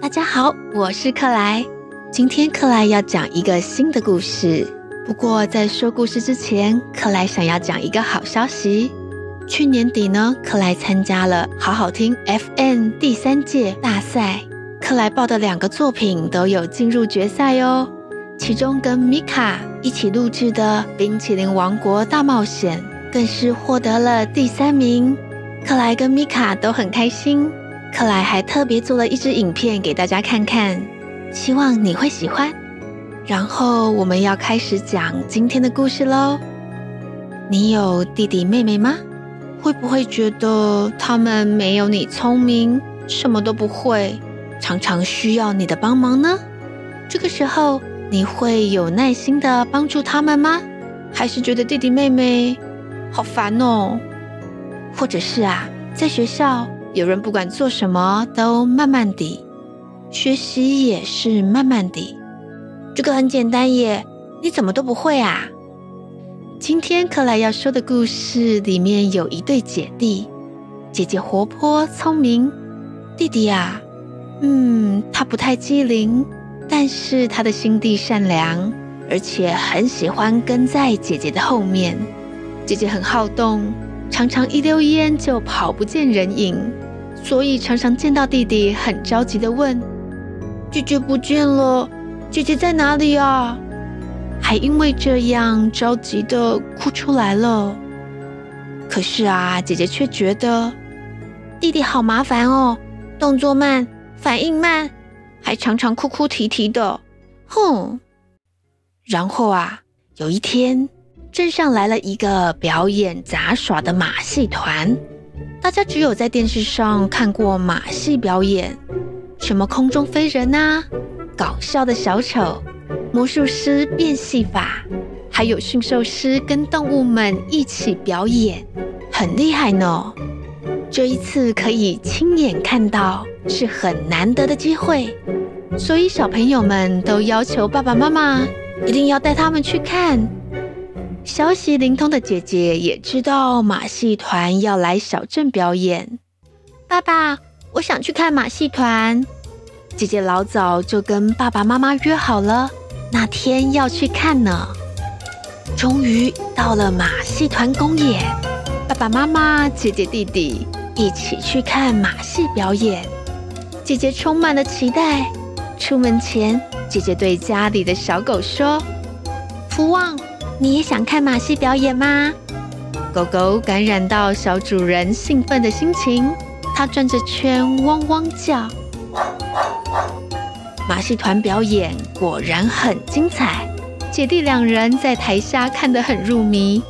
大家好，我是克莱。今天克莱要讲一个新的故事，不过在说故事之前，克莱想要讲一个好消息。去年底呢，克莱参加了好好听 FM 第三届大赛，克莱报的两个作品都有进入决赛哦。其中跟米卡一起录制的《冰淇淋王国大冒险》更是获得了第3名，克莱跟米卡都很开心。克莱还特别做了一支影片给大家看看，希望你会喜欢。然后我们要开始讲今天的故事咯。你有弟弟妹妹吗？会不会觉得他们没有你聪明，什么都不会，常常需要你的帮忙呢？这个时候你会有耐心的帮助他们吗？还是觉得弟弟妹妹好烦哦？或者是在学校有人不管做什么都慢慢地，学习也是慢慢地，这个很简单耶，你怎么都不会啊？今天克莱要说的故事里面有一对姐弟，姐姐活泼聪明，弟弟他不太机灵，但是他的心地善良，而且很喜欢跟在姐姐的后面。姐姐很好动，常常一溜烟就跑不见人影，所以常常见到弟弟很着急地问：姐姐不见了，姐姐在哪里啊？还因为这样着急地哭出来了。可是姐姐却觉得弟弟好麻烦哦，动作慢，反应慢，还常常哭哭啼啼的，然后有一天镇上来了一个表演杂耍的马戏团，大家只有在电视上看过马戏表演，什么空中飞人搞笑的小丑、魔术师变戏法，还有驯兽师跟动物们一起表演，很厉害呢。这一次可以亲眼看到，是很难得的机会，所以小朋友们都要求爸爸妈妈一定要带他们去看。消息灵通的姐姐也知道马戏团要来小镇表演。爸爸，我想去看马戏团。姐姐老早就跟爸爸妈妈约好了，那天要去看呢。终于到了马戏团公演，爸爸妈妈、姐姐、弟弟一起去看马戏表演。姐姐充满了期待。出门前，姐姐对家里的小狗说：福旺，你也想看马戏表演吗？狗狗感染到小主人兴奋的心情，它转着圈汪汪叫。马戏团表演果然很精彩，姐弟两人在台下看得很入迷。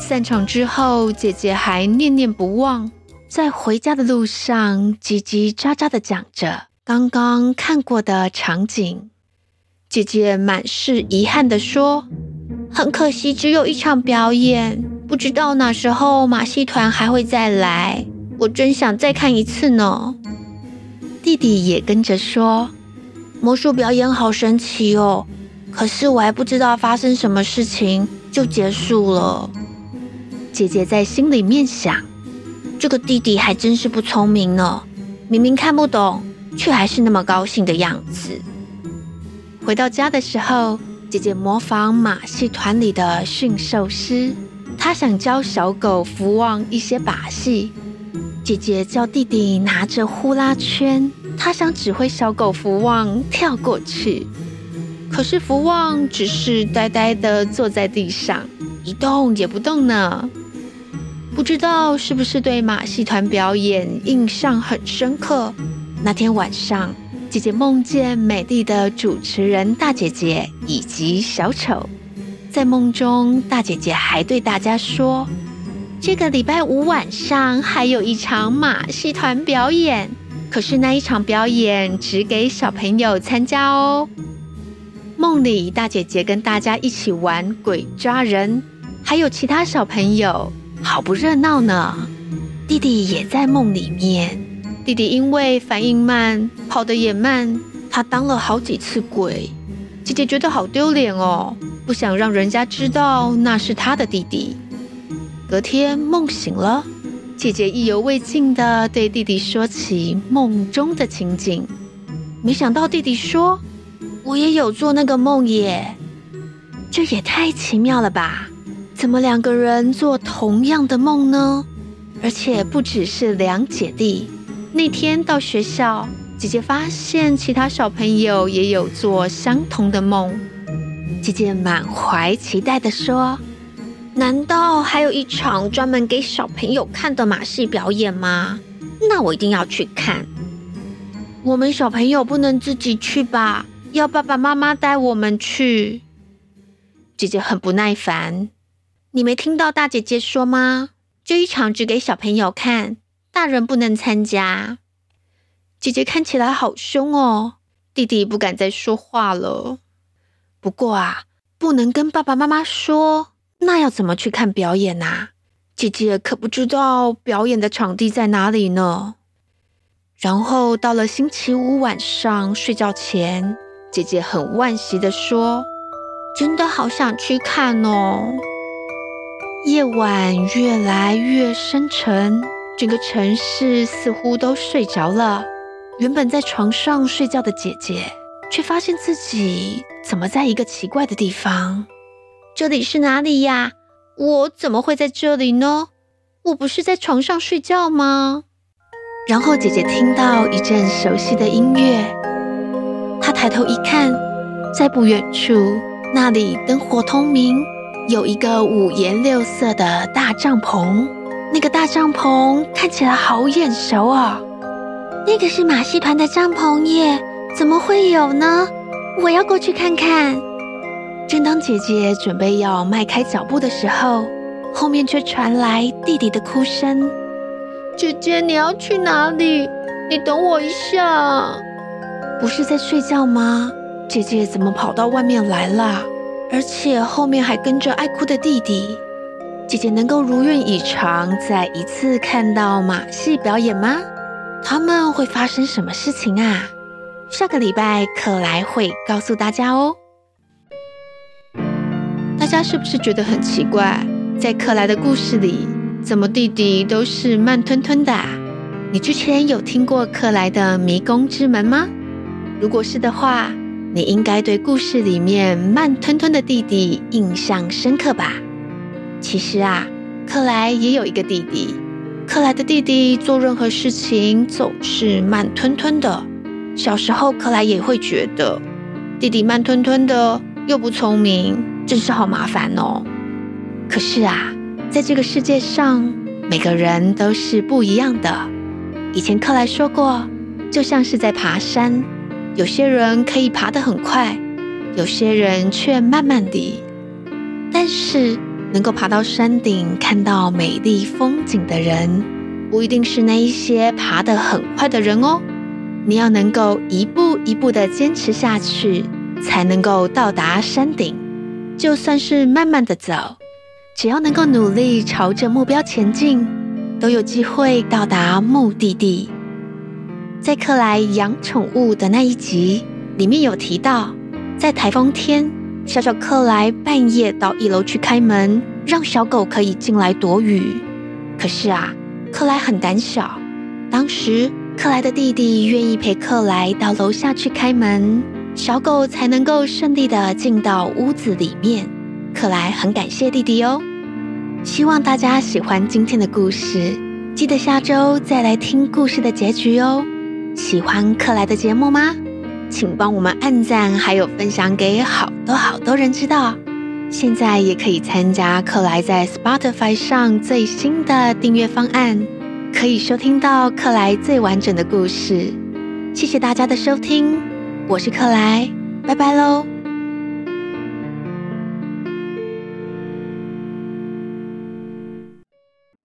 散场之后，姐姐还念念不忘，在回家的路上叽叽喳喳地讲着刚刚看过的场景。姐姐满是遗憾地说：很可惜只有一场表演，不知道哪时候马戏团还会再来，我真想再看一次呢。弟弟也跟着说：魔术表演好神奇哦，可是我还不知道发生什么事情就结束了。姐姐在心里面想，这个弟弟还真是不聪明呢，明明看不懂，却还是那么高兴的样子。回到家的时候，姐姐模仿马戏团里的驯兽师，她想教小狗福旺一些把戏。姐姐叫弟弟拿着呼啦圈，她想指挥小狗福旺跳过去。可是福旺只是呆呆地坐在地上，一动也不动呢。不知道是不是对马戏团表演印象很深刻，那天晚上姐姐梦见美丽的主持人大姐姐以及小丑。在梦中，大姐姐还对大家说：这个礼拜5晚上还有一场马戏团表演，可是那一场表演只给小朋友参加哦。梦里大姐姐跟大家一起玩鬼抓人，还有其他小朋友，好不热闹呢。弟弟也在梦里面，弟弟因为反应慢，跑得也慢，他当了好几次鬼。姐姐觉得好丢脸哦，不想让人家知道那是她的弟弟。隔天梦醒了，姐姐意犹未尽地对弟弟说起梦中的情景，没想到弟弟说：“我也有做那个梦耶。”这也太奇妙了吧？怎么两个人做同样的梦呢？而且不只是两姐弟。那天到学校，姐姐发现其他小朋友也有做相同的梦。姐姐满怀期待地说：“难道还有一场专门给小朋友看的马戏表演吗？那我一定要去看。我们小朋友不能自己去吧，要爸爸妈妈带我们去。”姐姐很不耐烦：“你没听到大姐姐说吗？这一场只给小朋友看，大人不能参加。”姐姐看起来好凶哦，弟弟不敢再说话了。不过啊，不能跟爸爸妈妈说，那要怎么去看表演啊？姐姐可不知道表演的场地在哪里呢。然后到了星期五晚上睡觉前，姐姐很惋惜地说：“真的好想去看哦。”夜晚越来越深沉，整个城市似乎都睡着了。原本在床上睡觉的姐姐，却发现自己怎么在一个奇怪的地方？这里是哪里呀？我怎么会在这里呢？我不是在床上睡觉吗？然后姐姐听到一阵熟悉的音乐，她抬头一看，在不远处，那里灯火通明，有一个五颜六色的大帐篷。那个大帐篷看起来好眼熟啊！那个是马戏团的帐篷耶，怎么会有呢？我要过去看看。正当姐姐准备要迈开脚步的时候，后面却传来弟弟的哭声：“姐姐，你要去哪里？你等我一下。”不是在睡觉吗？姐姐怎么跑到外面来了？而且后面还跟着爱哭的弟弟。姐姐能够如愿以偿再一次看到马戏表演吗？他们会发生什么事情啊？下个礼拜克莱会告诉大家哦。大家是不是觉得很奇怪，在克莱的故事里，怎么弟弟都是慢吞吞的啊？你之前有听过克莱的迷宫之门吗？如果是的话，你应该对故事里面慢吞吞的弟弟印象深刻吧？其实啊，克莱也有一个弟弟。克莱的弟弟做任何事情总是慢吞吞的。小时候克莱也会觉得弟弟慢吞吞的，又不聪明，真是好麻烦哦。可是啊，在这个世界上，每个人都是不一样的。以前克莱说过，就像是在爬山，有些人可以爬得很快，有些人却慢慢地。但是能够爬到山顶看到美丽风景的人，不一定是那一些爬得很快的人哦。你要能够一步一步地坚持下去，才能够到达山顶。就算是慢慢地走，只要能够努力朝着目标前进，都有机会到达目的地。在克莱养宠物的那一集里面有提到，在台风天，小克莱半夜到一楼去开门，让小狗可以进来躲雨。可是啊，克莱很胆小，当时克莱的弟弟愿意陪克莱到楼下去开门，小狗才能够顺利地进到屋子里面。克莱很感谢弟弟哦。希望大家喜欢今天的故事，记得下周再来听故事的结局哦。喜欢克莱的节目吗？请帮我们按赞，还有分享给好多人知道。现在也可以参加克莱在 Spotify 上最新的订阅方案，可以收听到克莱最完整的故事。谢谢大家的收听，我是克莱，拜拜喽。